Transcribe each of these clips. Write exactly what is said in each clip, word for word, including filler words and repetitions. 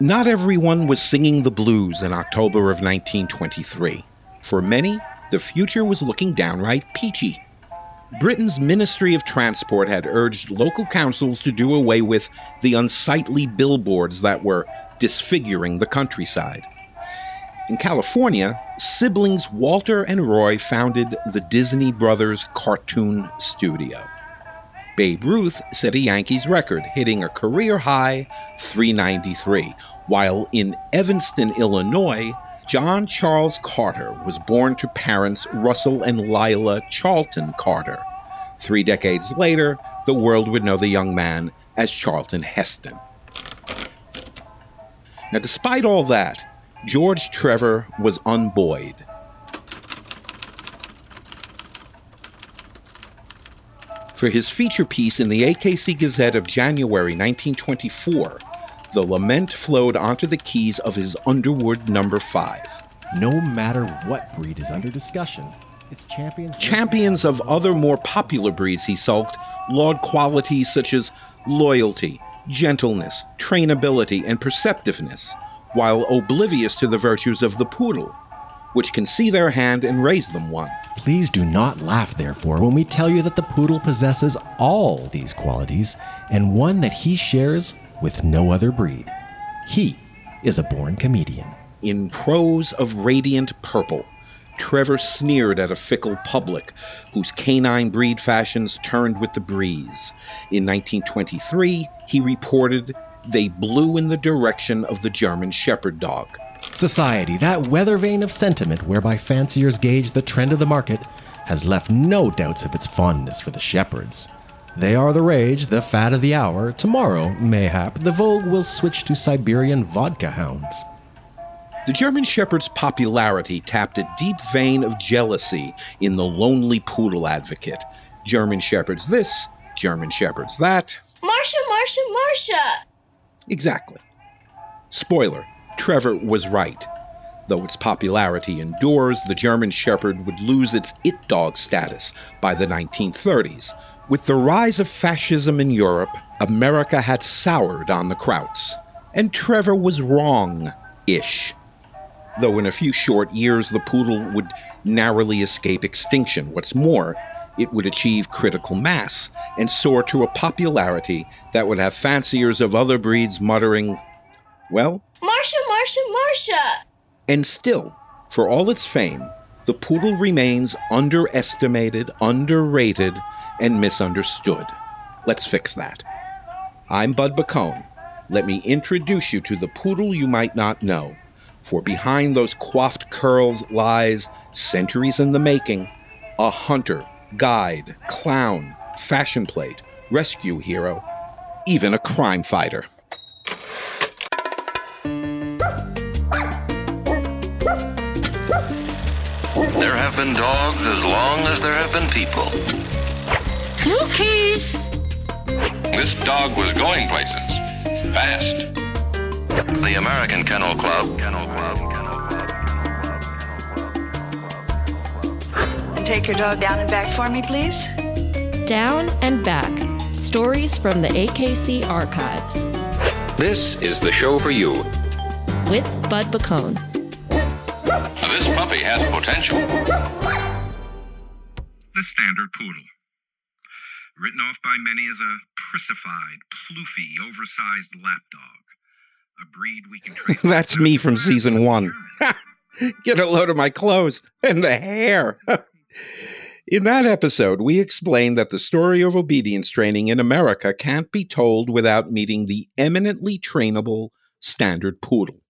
Not everyone was singing the blues in October of nineteen twenty-three. For many, the future was looking downright peachy. Britain's Ministry of Transport had urged local councils to do away with the unsightly billboards that were disfiguring the countryside. In California, siblings Walter and Roy founded the Disney Brothers Cartoon Studio. Babe Ruth set a Yankees record, hitting a career-high three ninety-three, while in Evanston, Illinois, John Charles Carter was born to parents Russell and Lila Charlton Carter. Three decades later, the world would know the young man as Charlton Heston. Now, despite all that, George Trevor was unbuoyed. For his feature piece in the A K C Gazette of January nineteen twenty-four, the lament flowed onto the keys of his Underwood number five. No matter what breed is under discussion, its champions... Champions of other more popular breeds, he sulked, laud qualities such as loyalty, gentleness, trainability, and perceptiveness, while oblivious to the virtues of the poodle, which can see their hand and raise them one. Please do not laugh, therefore, when we tell you that the poodle possesses all these qualities and one that he shares with no other breed. He is a born comedian. In prose of radiant purple, Trevor sneered at a fickle public whose canine breed fashions turned with the breeze. In nineteen twenty-three, he reported they blew in the direction of the German Shepherd Dog. Society, that weather vane of sentiment whereby fanciers gauge the trend of the market, has left no doubts of its fondness for the shepherds. They are the rage, the fad of the hour. Tomorrow, mayhap, the vogue will switch to Siberian vodka hounds. The German Shepherd's popularity tapped a deep vein of jealousy in the lonely poodle advocate. German Shepherds this, German Shepherds that. Marcia, Marcia, Marcia! Exactly. Spoiler, Trevor was right. Though its popularity endures, the German Shepherd would lose its it-dog status by the nineteen thirties. With the rise of fascism in Europe, America had soured on the Krauts, and Trevor was wrong-ish. Though in a few short years, the poodle would narrowly escape extinction. What's more, it would achieve critical mass and soar to a popularity that would have fanciers of other breeds muttering, well, Marcia, Marcia, Marcia! And still, for all its fame, the poodle remains underestimated, underrated, and misunderstood. Let's fix that. I'm Bud Bacone. Let me introduce you to the poodle you might not know, for behind those coiffed curls lies, centuries in the making, a hunter, guide, clown, fashion plate, rescue hero, even a crime fighter. There have been dogs as long as there have been people. Cookies! This dog was going places. Fast. The American Kennel Club. Kennel Club. Take your dog down and back for me, please. Down and Back. Stories from the A K C archives. This is the show for you. With Bud Bacone. This puppy has potential. The Standard Poodle. Written off by many as a prisified, ploofy, oversized lapdog. A breed we can trace... That's me from season one. Get a load of my clothes and the hair. In that episode, we explained that the story of obedience training in America can't be told without meeting the eminently trainable Standard Poodle.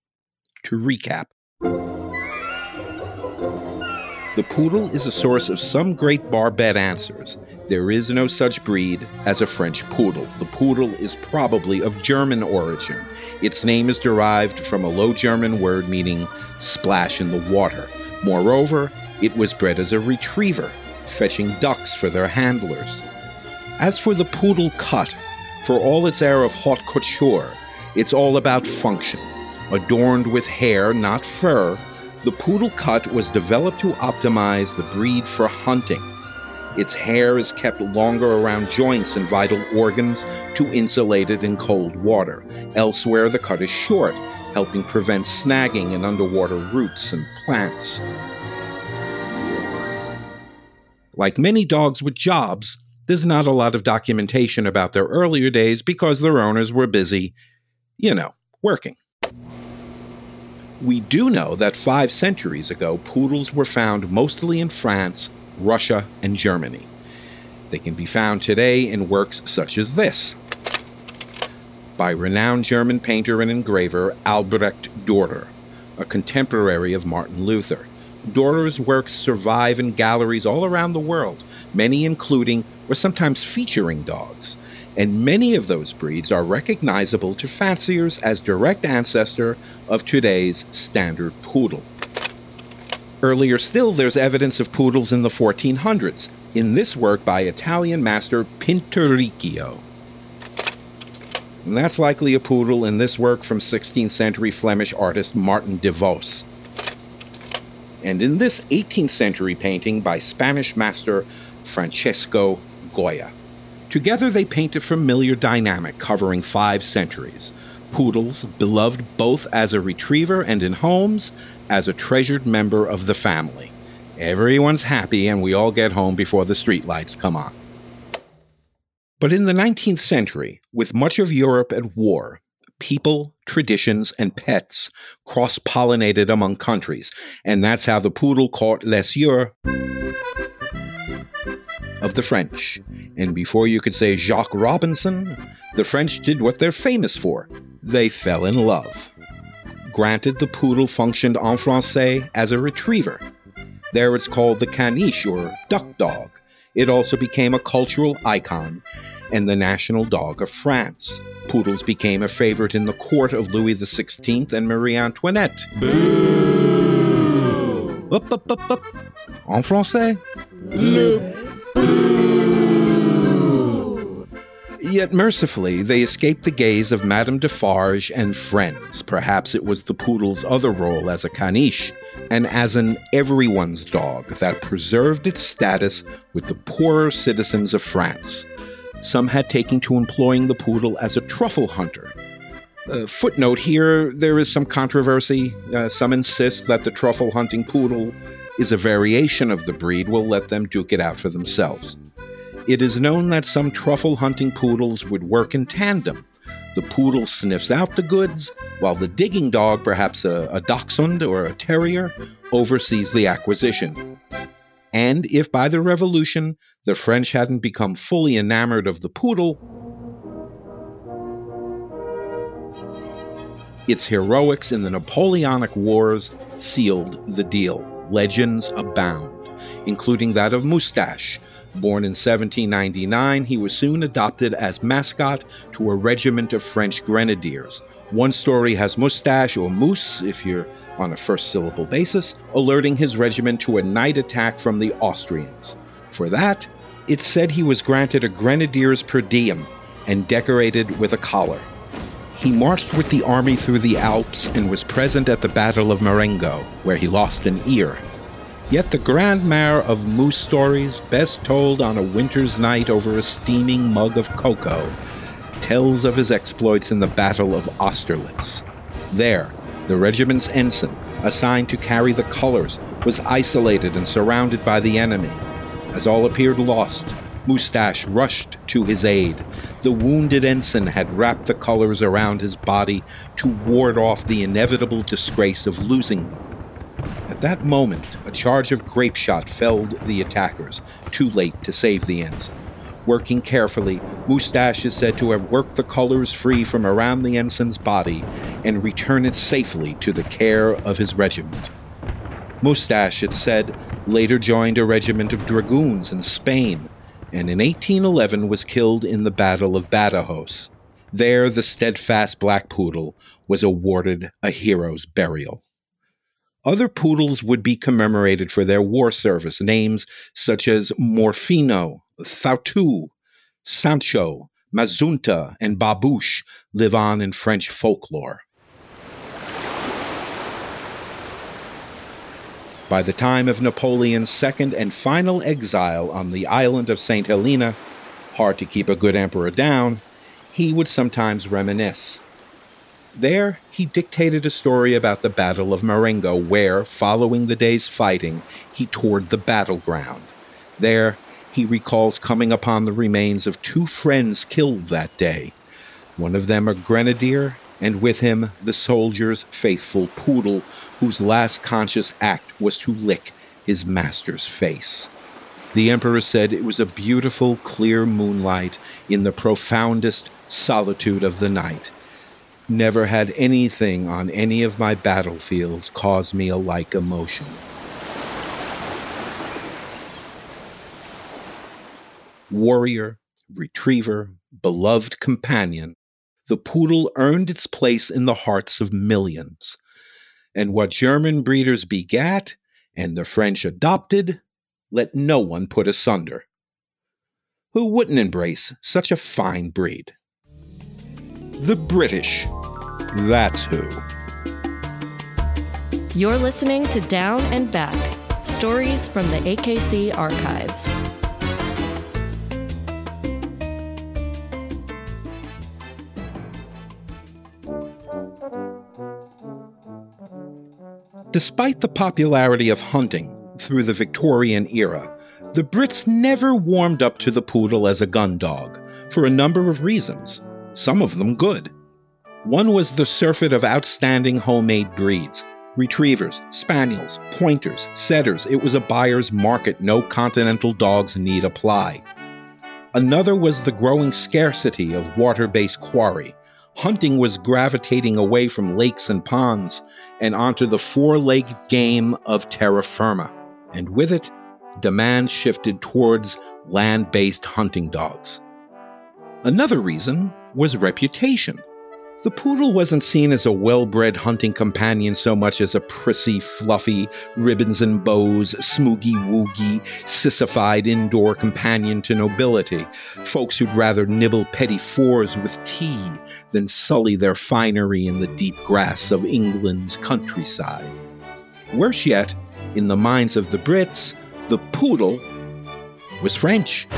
To recap, the poodle is a source of some great barbed answers. There is no such breed as a French poodle. The poodle is probably of German origin. Its name is derived from a Low German word meaning splash in the water. Moreover, it was bred as a retriever, fetching ducks for their handlers. As for the poodle cut, for all its air of haute couture, it's all about function. Adorned with hair, not fur, the poodle cut was developed to optimize the breed for hunting. Its hair is kept longer around joints and vital organs to insulate it in cold water. Elsewhere, the cut is short, helping prevent snagging in underwater roots and plants. Like many dogs with jobs, there's not a lot of documentation about their earlier days because their owners were busy, you know, working. We do know that five centuries ago, poodles were found mostly in France, Russia, and Germany. They can be found today in works such as this, by renowned German painter and engraver Albrecht Dürer, a contemporary of Martin Luther. Dürer's works survive in galleries all around the world, many including or sometimes featuring dogs, and many of those breeds are recognizable to fanciers as direct ancestor of today's standard poodle. Earlier still, there's evidence of poodles in the fourteen hundreds, in this work by Italian master Pinturicchio. And that's likely a poodle in this work from sixteenth century Flemish artist Martin de Vos. And in this eighteenth century painting by Spanish master Francisco Goya. Together they paint a familiar dynamic covering five centuries. Poodles, beloved both as a retriever and in homes, as a treasured member of the family. Everyone's happy and we all get home before the streetlights come on. But in the nineteenth century, with much of Europe at war, people, traditions, and pets cross-pollinated among countries, and that's how the poodle caught l'essure of the French. And before you could say Jacques Robinson, the French did what they're famous for. They fell in love. Granted, the poodle functioned en français as a retriever. There it's called the caniche, or duck dog. It also became a cultural icon and the national dog of France. Poodles became a favorite in the court of Louis the sixteenth and Marie Antoinette. Boo! Up, up, up, up. En français? Le boo! Yet mercifully, they escaped the gaze of Madame Defarge and friends. Perhaps it was the poodle's other role as a caniche, and as an everyone's dog that preserved its status with the poorer citizens of France. Some had taken to employing the poodle as a truffle hunter. Uh, footnote here, there is some controversy. Uh, some insist that the truffle hunting poodle is a variation of the breed. We'll let them duke it out for themselves. It is known that some truffle hunting poodles would work in tandem. The poodle sniffs out the goods, while the digging dog, perhaps a, a dachshund or a terrier, oversees the acquisition. And if by the Revolution, the French hadn't become fully enamored of the poodle, its heroics in the Napoleonic Wars sealed the deal. Legends abound, including that of Moustache. Born in seventeen ninety-nine, he was soon adopted as mascot to a regiment of French grenadiers. One story has Moustache, or Moose, if you're on a first-syllable basis, alerting his regiment to a night attack from the Austrians. For that, it's said he was granted a grenadier's per diem and decorated with a collar. He marched with the army through the Alps and was present at the Battle of Marengo, where he lost an ear. Yet the grand mère of moose stories, best told on a winter's night over a steaming mug of cocoa, tells of his exploits in the Battle of Austerlitz. There, the regiment's ensign, assigned to carry the colors, was isolated and surrounded by the enemy. As all appeared lost, Moustache rushed to his aid. The wounded ensign had wrapped the colors around his body to ward off the inevitable disgrace of losing them. At that moment, a charge of grape shot felled the attackers, too late to save the ensign. Working carefully, Moustache is said to have worked the colors free from around the ensign's body and returned it safely to the care of his regiment. Moustache, it's said, later joined a regiment of dragoons in Spain, and in eighteen eleven was killed in the Battle of Badajoz. There, the steadfast black poodle was awarded a hero's burial. Other poodles would be commemorated for their war service, names such as Morfino, Thautou, Sancho, Mazunta, and Babouche live on in French folklore. By the time of Napoleon's second and final exile on the island of Saint Helena, hard to keep a good emperor down, he would sometimes reminisce. There, he dictated a story about the Battle of Marengo, where, following the day's fighting, he toured the battleground. There, he recalls coming upon the remains of two friends killed that day, one of them a grenadier, and with him the soldier's faithful Poodle, whose last conscious act was to lick his master's face. The emperor said it was a beautiful, clear moonlight in the profoundest solitude of the night. Never had anything on any of my battlefields cause me a like emotion. Warrior, retriever, beloved companion, the poodle earned its place in the hearts of millions. And what German breeders begat, and the French adopted, let no one put asunder. Who wouldn't embrace such a fine breed? The British. That's who. You're listening to Down and Back, stories from the A K C archives. Despite the popularity of hunting through the Victorian era, the Brits never warmed up to the poodle as a gun dog, for a number of reasons, some of them good. One was the surfeit of outstanding homemade breeds, retrievers, spaniels, pointers, setters. It was a buyer's market, no continental dogs need apply. Another was the growing scarcity of water-based quarry. Hunting was gravitating away from lakes and ponds and onto the four-legged game of terra firma. And with it, demand shifted towards land-based hunting dogs. Another reason was reputation. The poodle wasn't seen as a well-bred hunting companion so much as a prissy, fluffy, ribbons and bows, smoogie-woogie, sissified indoor companion to nobility, folks who'd rather nibble petty fours with tea than sully their finery in the deep grass of England's countryside. Worse yet, in the minds of the Brits, the poodle was French.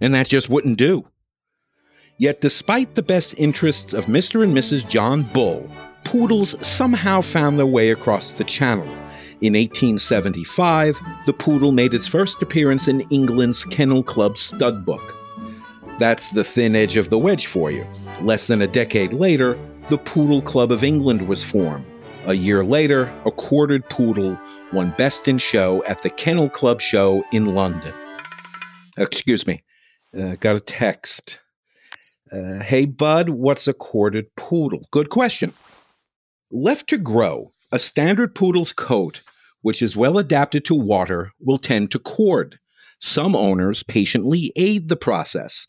And that just wouldn't do. Yet despite the best interests of Mister and Missus John Bull, poodles somehow found their way across the channel. In eighteen seventy-five, the poodle made its first appearance in England's Kennel Club stud book. That's the thin edge of the wedge for you. Less than a decade later, the Poodle Club of England was formed. A year later, a quartered poodle won Best in Show at the Kennel Club show in London. Excuse me. Uh, got a text. Uh, hey, Bud, what's a quartered poodle? Good question. Left to grow, a standard poodle's coat, which is well adapted to water, will tend to cord. Some owners patiently aid the process.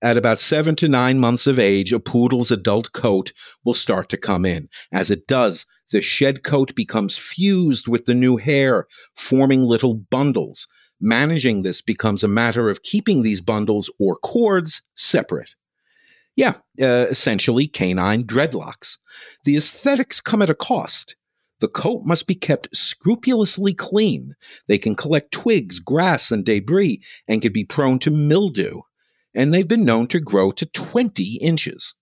At about seven to nine months of age, a poodle's adult coat will start to come in. As it does, the shed coat becomes fused with the new hair, forming little bundles. Managing this becomes a matter of keeping these bundles or cords separate. Yeah, uh, essentially canine dreadlocks. The aesthetics come at a cost. The coat must be kept scrupulously clean. They can collect twigs, grass, and debris, and can be prone to mildew. And they've been known to grow to twenty inches.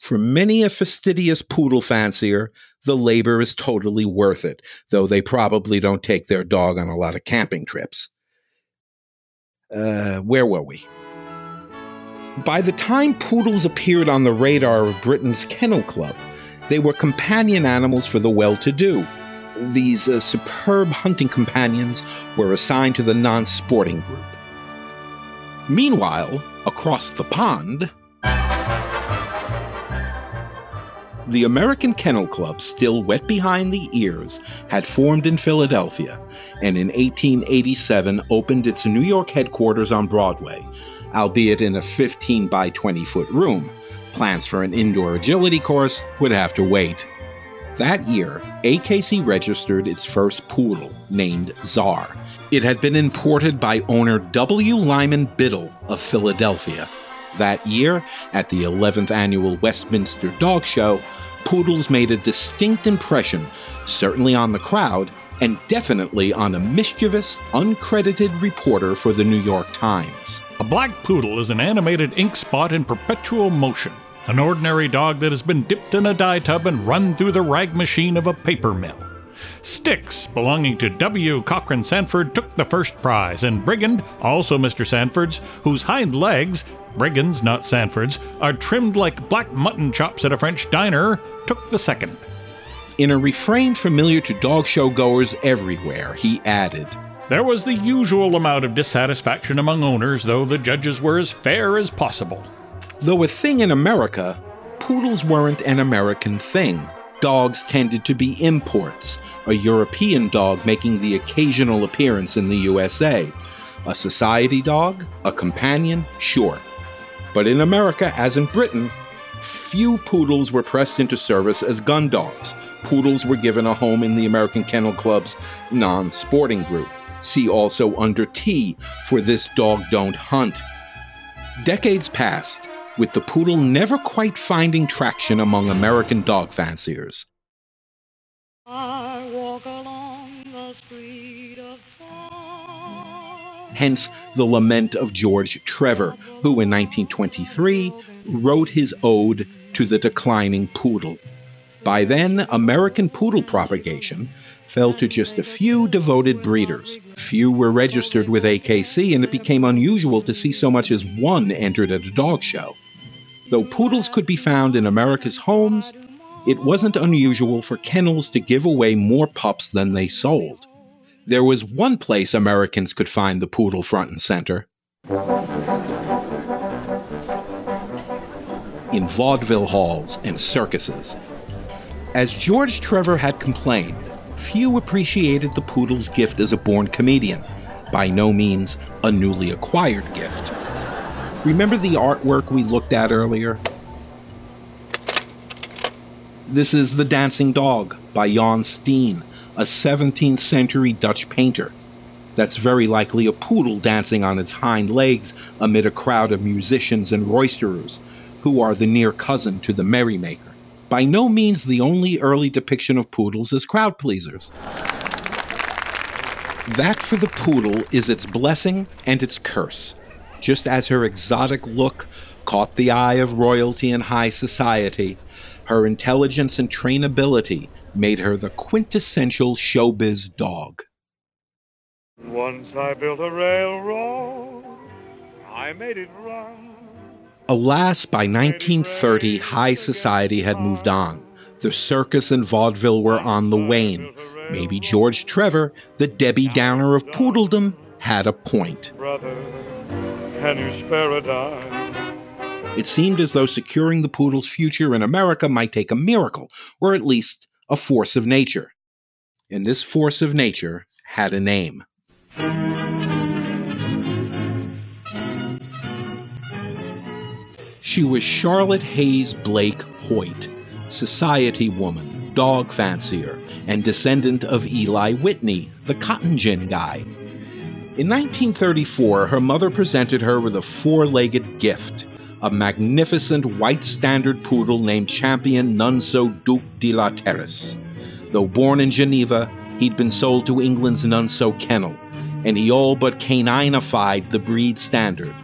For many a fastidious poodle fancier, the labor is totally worth it, though they probably don't take their dog on a lot of camping trips. Uh, where were we? By the time poodles appeared on the radar of Britain's Kennel Club, they were companion animals for the well-to-do. These uh, superb hunting companions were assigned to the non-sporting group. Meanwhile, across the pond, the American Kennel Club, still wet behind the ears, had formed in Philadelphia, and in eighteen eighty-seven opened its New York headquarters on Broadway, albeit in a fifteen by twenty foot room. Plans for an indoor agility course would have to wait. That year, A K C registered its first poodle, named Czar. It had been imported by owner W. Lyman Biddle of Philadelphia. That year, at the eleventh Annual Westminster Dog Show, poodles made a distinct impression, certainly on the crowd, and definitely on a mischievous, uncredited reporter for the New York Times. A black poodle is an animated ink spot in perpetual motion, an ordinary dog that has been dipped in a dye tub and run through the rag machine of a paper mill. Sticks, belonging to W. Cochran Sanford, took the first prize, and Brigand, also Mister Sanford's, whose hind legs, Brigand's not Sanford's, are trimmed like black mutton chops at a French diner, took the second. In a refrain familiar to dog show goers everywhere, he added, "There was the usual amount of dissatisfaction among owners, though the judges were as fair as possible." Though a thing in America, poodles weren't an American thing. Dogs tended to be imports, a European dog making the occasional appearance in the U S A. A society dog, a companion, sure. But in America, as in Britain, few poodles were pressed into service as gun dogs. Poodles were given a home in the American Kennel Club's non-sporting group. See also under T for This Dog Don't Hunt. Decades passed, with the poodle never quite finding traction among American dog fanciers. I walk along the street of fire. Hence the lament of George Trevor, who in nineteen twenty-three wrote his ode to the declining poodle. By then, American poodle propagation fell to just a few devoted breeders. Few were registered with A K C, and it became unusual to see so much as one entered at a dog show. Though poodles could be found in America's homes, it wasn't unusual for kennels to give away more pups than they sold. There was one place Americans could find the poodle front and center: in vaudeville halls and circuses. As George Trevor had complained, few appreciated the poodle's gift as a born comedian, by no means a newly acquired gift. Remember the artwork we looked at earlier? This is The Dancing Dog by Jan Steen, a seventeenth century Dutch painter. That's very likely a poodle dancing on its hind legs amid a crowd of musicians and roisterers, who are the near cousin to the merrymaker. By no means the only early depiction of poodles as crowd pleasers. That for the poodle is its blessing and its curse. Just as her exotic look caught the eye of royalty and high society, her intelligence and trainability made her the quintessential showbiz dog. Once I built a railroad, I made it run. Alas, by nineteen thirty, high society had moved on. The circus and vaudeville were on the wane. Maybe George Trevor, the Debbie Downer of poodledom, had a point. Brother, can you spare a dime? It seemed as though securing the poodle's future in America might take a miracle, or at least a force of nature. And this force of nature had a name. She was Charlotte Hayes Blake Hoyt, society woman, dog fancier, and descendant of Eli Whitney, the cotton gin guy. In nineteen thirty-four, her mother presented her with a four-legged gift, a magnificent white standard poodle named Champion Nuncio Duc de la Terrace. Though born in Geneva, he'd been sold to England's Nuncio Kennel, and he all but caninified the breed standard.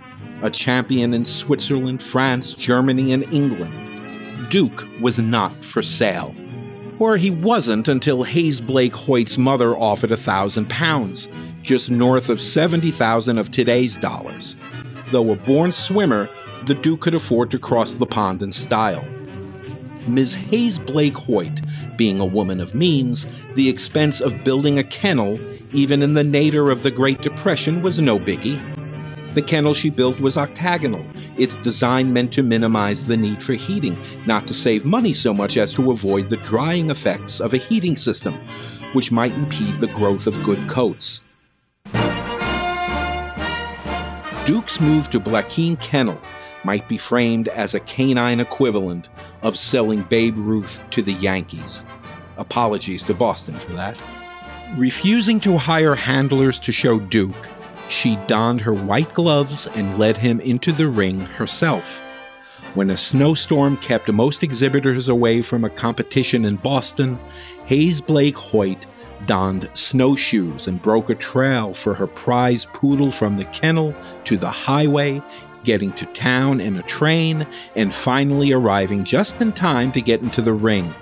A champion in Switzerland, France, Germany, and England, Duke was not for sale. Or he wasn't until Hayes Blake Hoyt's mother offered one thousand pounds, just north of seventy thousand of today's dollars. Though a born swimmer, the Duke could afford to cross the pond in style. Miz Hayes Blake Hoyt, being a woman of means, the expense of building a kennel, even in the nadir of the Great Depression, was no biggie. The kennel she built was octagonal, its design meant to minimize the need for heating, not to save money so much as to avoid the drying effects of a heating system, which might impede the growth of good coats. Duke's move to Blackeen Kennel might be framed as a canine equivalent of selling Babe Ruth to the Yankees. Apologies to Boston for that. Refusing to hire handlers to show Duke, she donned her white gloves and led him into the ring herself. When a snowstorm kept most exhibitors away from a competition in Boston, Hayes Blake Hoyt donned snowshoes and broke a trail for her prize poodle from the kennel to the highway, getting to town in a train, and finally arriving just in time to get into the ring.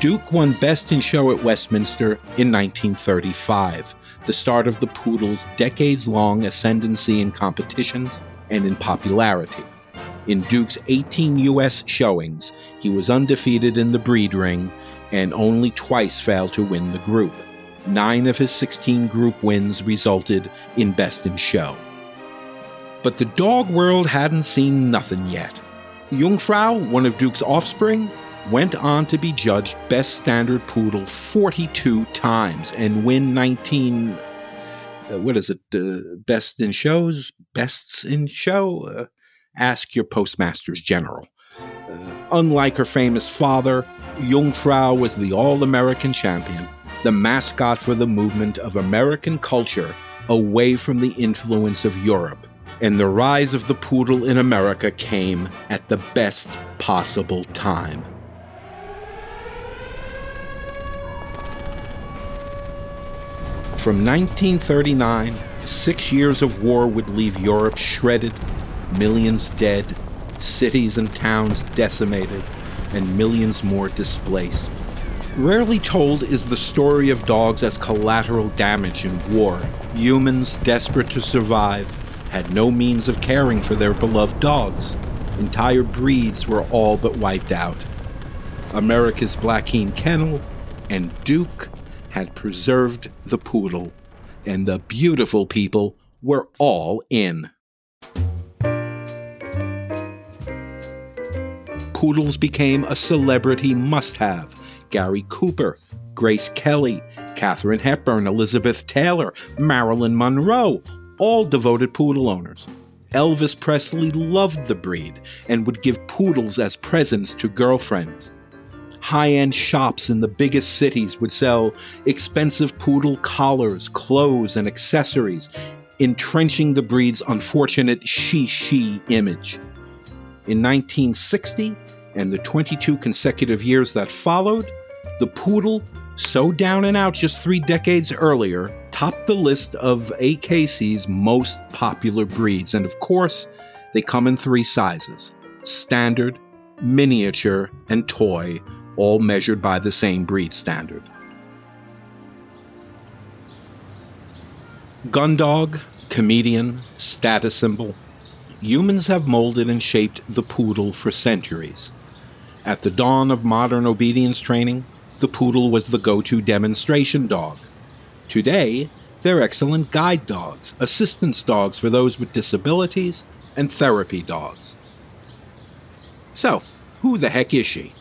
Duke won Best in Show at Westminster in nineteen thirty-five, the start of the poodle's decades-long ascendancy in competitions and in popularity. In Duke's eighteen U S showings, he was undefeated in the breed ring and only twice failed to win the group. Nine of his sixteen group wins resulted in Best in Show. But the dog world hadn't seen nothing yet. Jungfrau, one of Duke's offspring, went on to be judged Best Standard Poodle forty-two times and win nineteen, uh, what is it, uh, Best in Shows? Bests in Show? Uh, Ask your Postmasters General. Uh, unlike her famous father, Jungfrau was the All-American champion, the mascot for the movement of American culture away from the influence of Europe. And the rise of the poodle in America came at the best possible time. From nineteen thirty-nine, six years of war would leave Europe shredded, millions dead, cities and towns decimated, and millions more displaced. Rarely told is the story of dogs as collateral damage in war. Humans, desperate to survive, had no means of caring for their beloved dogs. Entire breeds were all but wiped out. America's Blackheath Kennel and Duke had preserved the poodle, and the beautiful people were all in. Poodles became a celebrity must-have. Gary Cooper, Grace Kelly, Katharine Hepburn, Elizabeth Taylor, Marilyn Monroe, all devoted poodle owners. Elvis Presley loved the breed and would give poodles as presents to girlfriends. High-end shops in the biggest cities would sell expensive poodle collars, clothes, and accessories, entrenching the breed's unfortunate she-she image. In nineteen sixty, and the twenty-two consecutive years that followed, the poodle, so down and out just three decades earlier, topped the list of A K C's most popular breeds. And of course, they come in three sizes: standard, miniature, and toy, all measured by the same breed standard. Gun dog, comedian, status symbol. Humans have molded and shaped the poodle for centuries. At the dawn of modern obedience training, the poodle was the go-to demonstration dog. Today, they're excellent guide dogs, assistance dogs for those with disabilities, and therapy dogs. So, who the heck is she?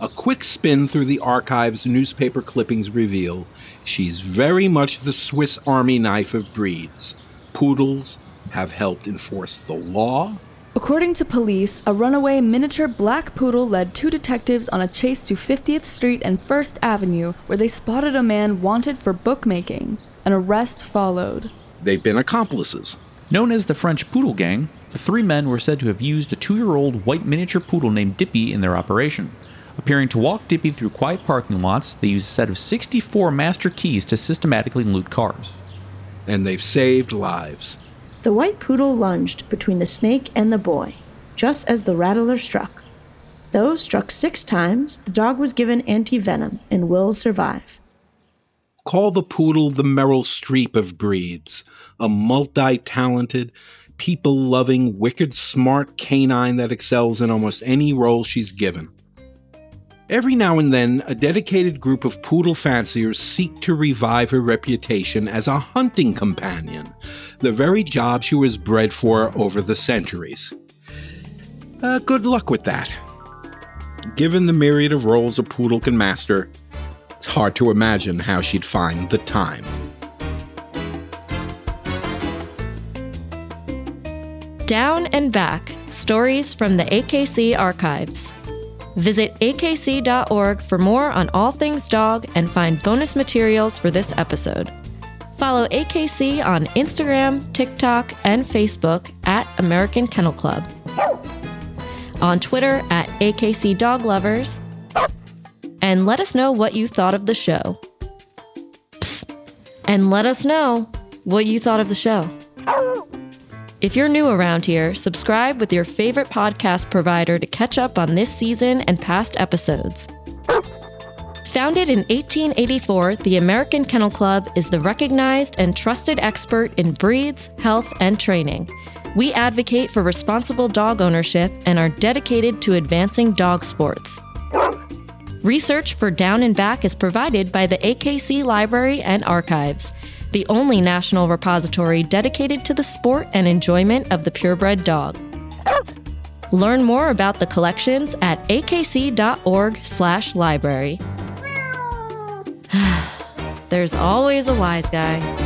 A quick spin through the archives' newspaper clippings reveal she's very much the Swiss Army knife of breeds. Poodles have helped enforce the law. According to police, a runaway miniature black poodle led two detectives on a chase to fiftieth Street and first Avenue, where they spotted a man wanted for bookmaking. An arrest followed. They've been accomplices. Known as the French Poodle Gang, the three men were said to have used a two-year-old white miniature poodle named Dippy in their operation. Appearing to walk Dippy through quiet parking lots, they used a set of sixty-four master keys to systematically loot cars. And they've saved lives. The white poodle lunged between the snake and the boy, just as the rattler struck. Though struck six times, the dog was given anti-venom and will survive. Call the poodle the Meryl Streep of breeds, a multi-talented, people-loving, wicked smart canine that excels in almost any role she's given. Every now and then, a dedicated group of poodle fanciers seek to revive her reputation as a hunting companion, the very job she was bred for over the centuries. Uh, good luck with that. Given the myriad of roles a poodle can master, it's hard to imagine how she'd find the time. Down and Back, stories from the A K C archives. Visit A K C dot org for more on all things dog and find bonus materials for this episode. Follow A K C on Instagram, TikTok, and Facebook at American Kennel Club. on Twitter at A K C Dog Lovers, and let us know what you thought of the show. Psst. And let us know what you thought of the show. If you're new around here, subscribe with your favorite podcast provider to catch up on this season and past episodes. Founded in eighteen eighty-four, the American Kennel Club is the recognized and trusted expert in breeds, health, and training. We advocate for responsible dog ownership and are dedicated to advancing dog sports. Research for Down and Back is provided by the A K C Library and Archives, the only national repository dedicated to the sport and enjoyment of the purebred dog. Learn more about the collections at a k c dot org slash library. There's always a wise guy.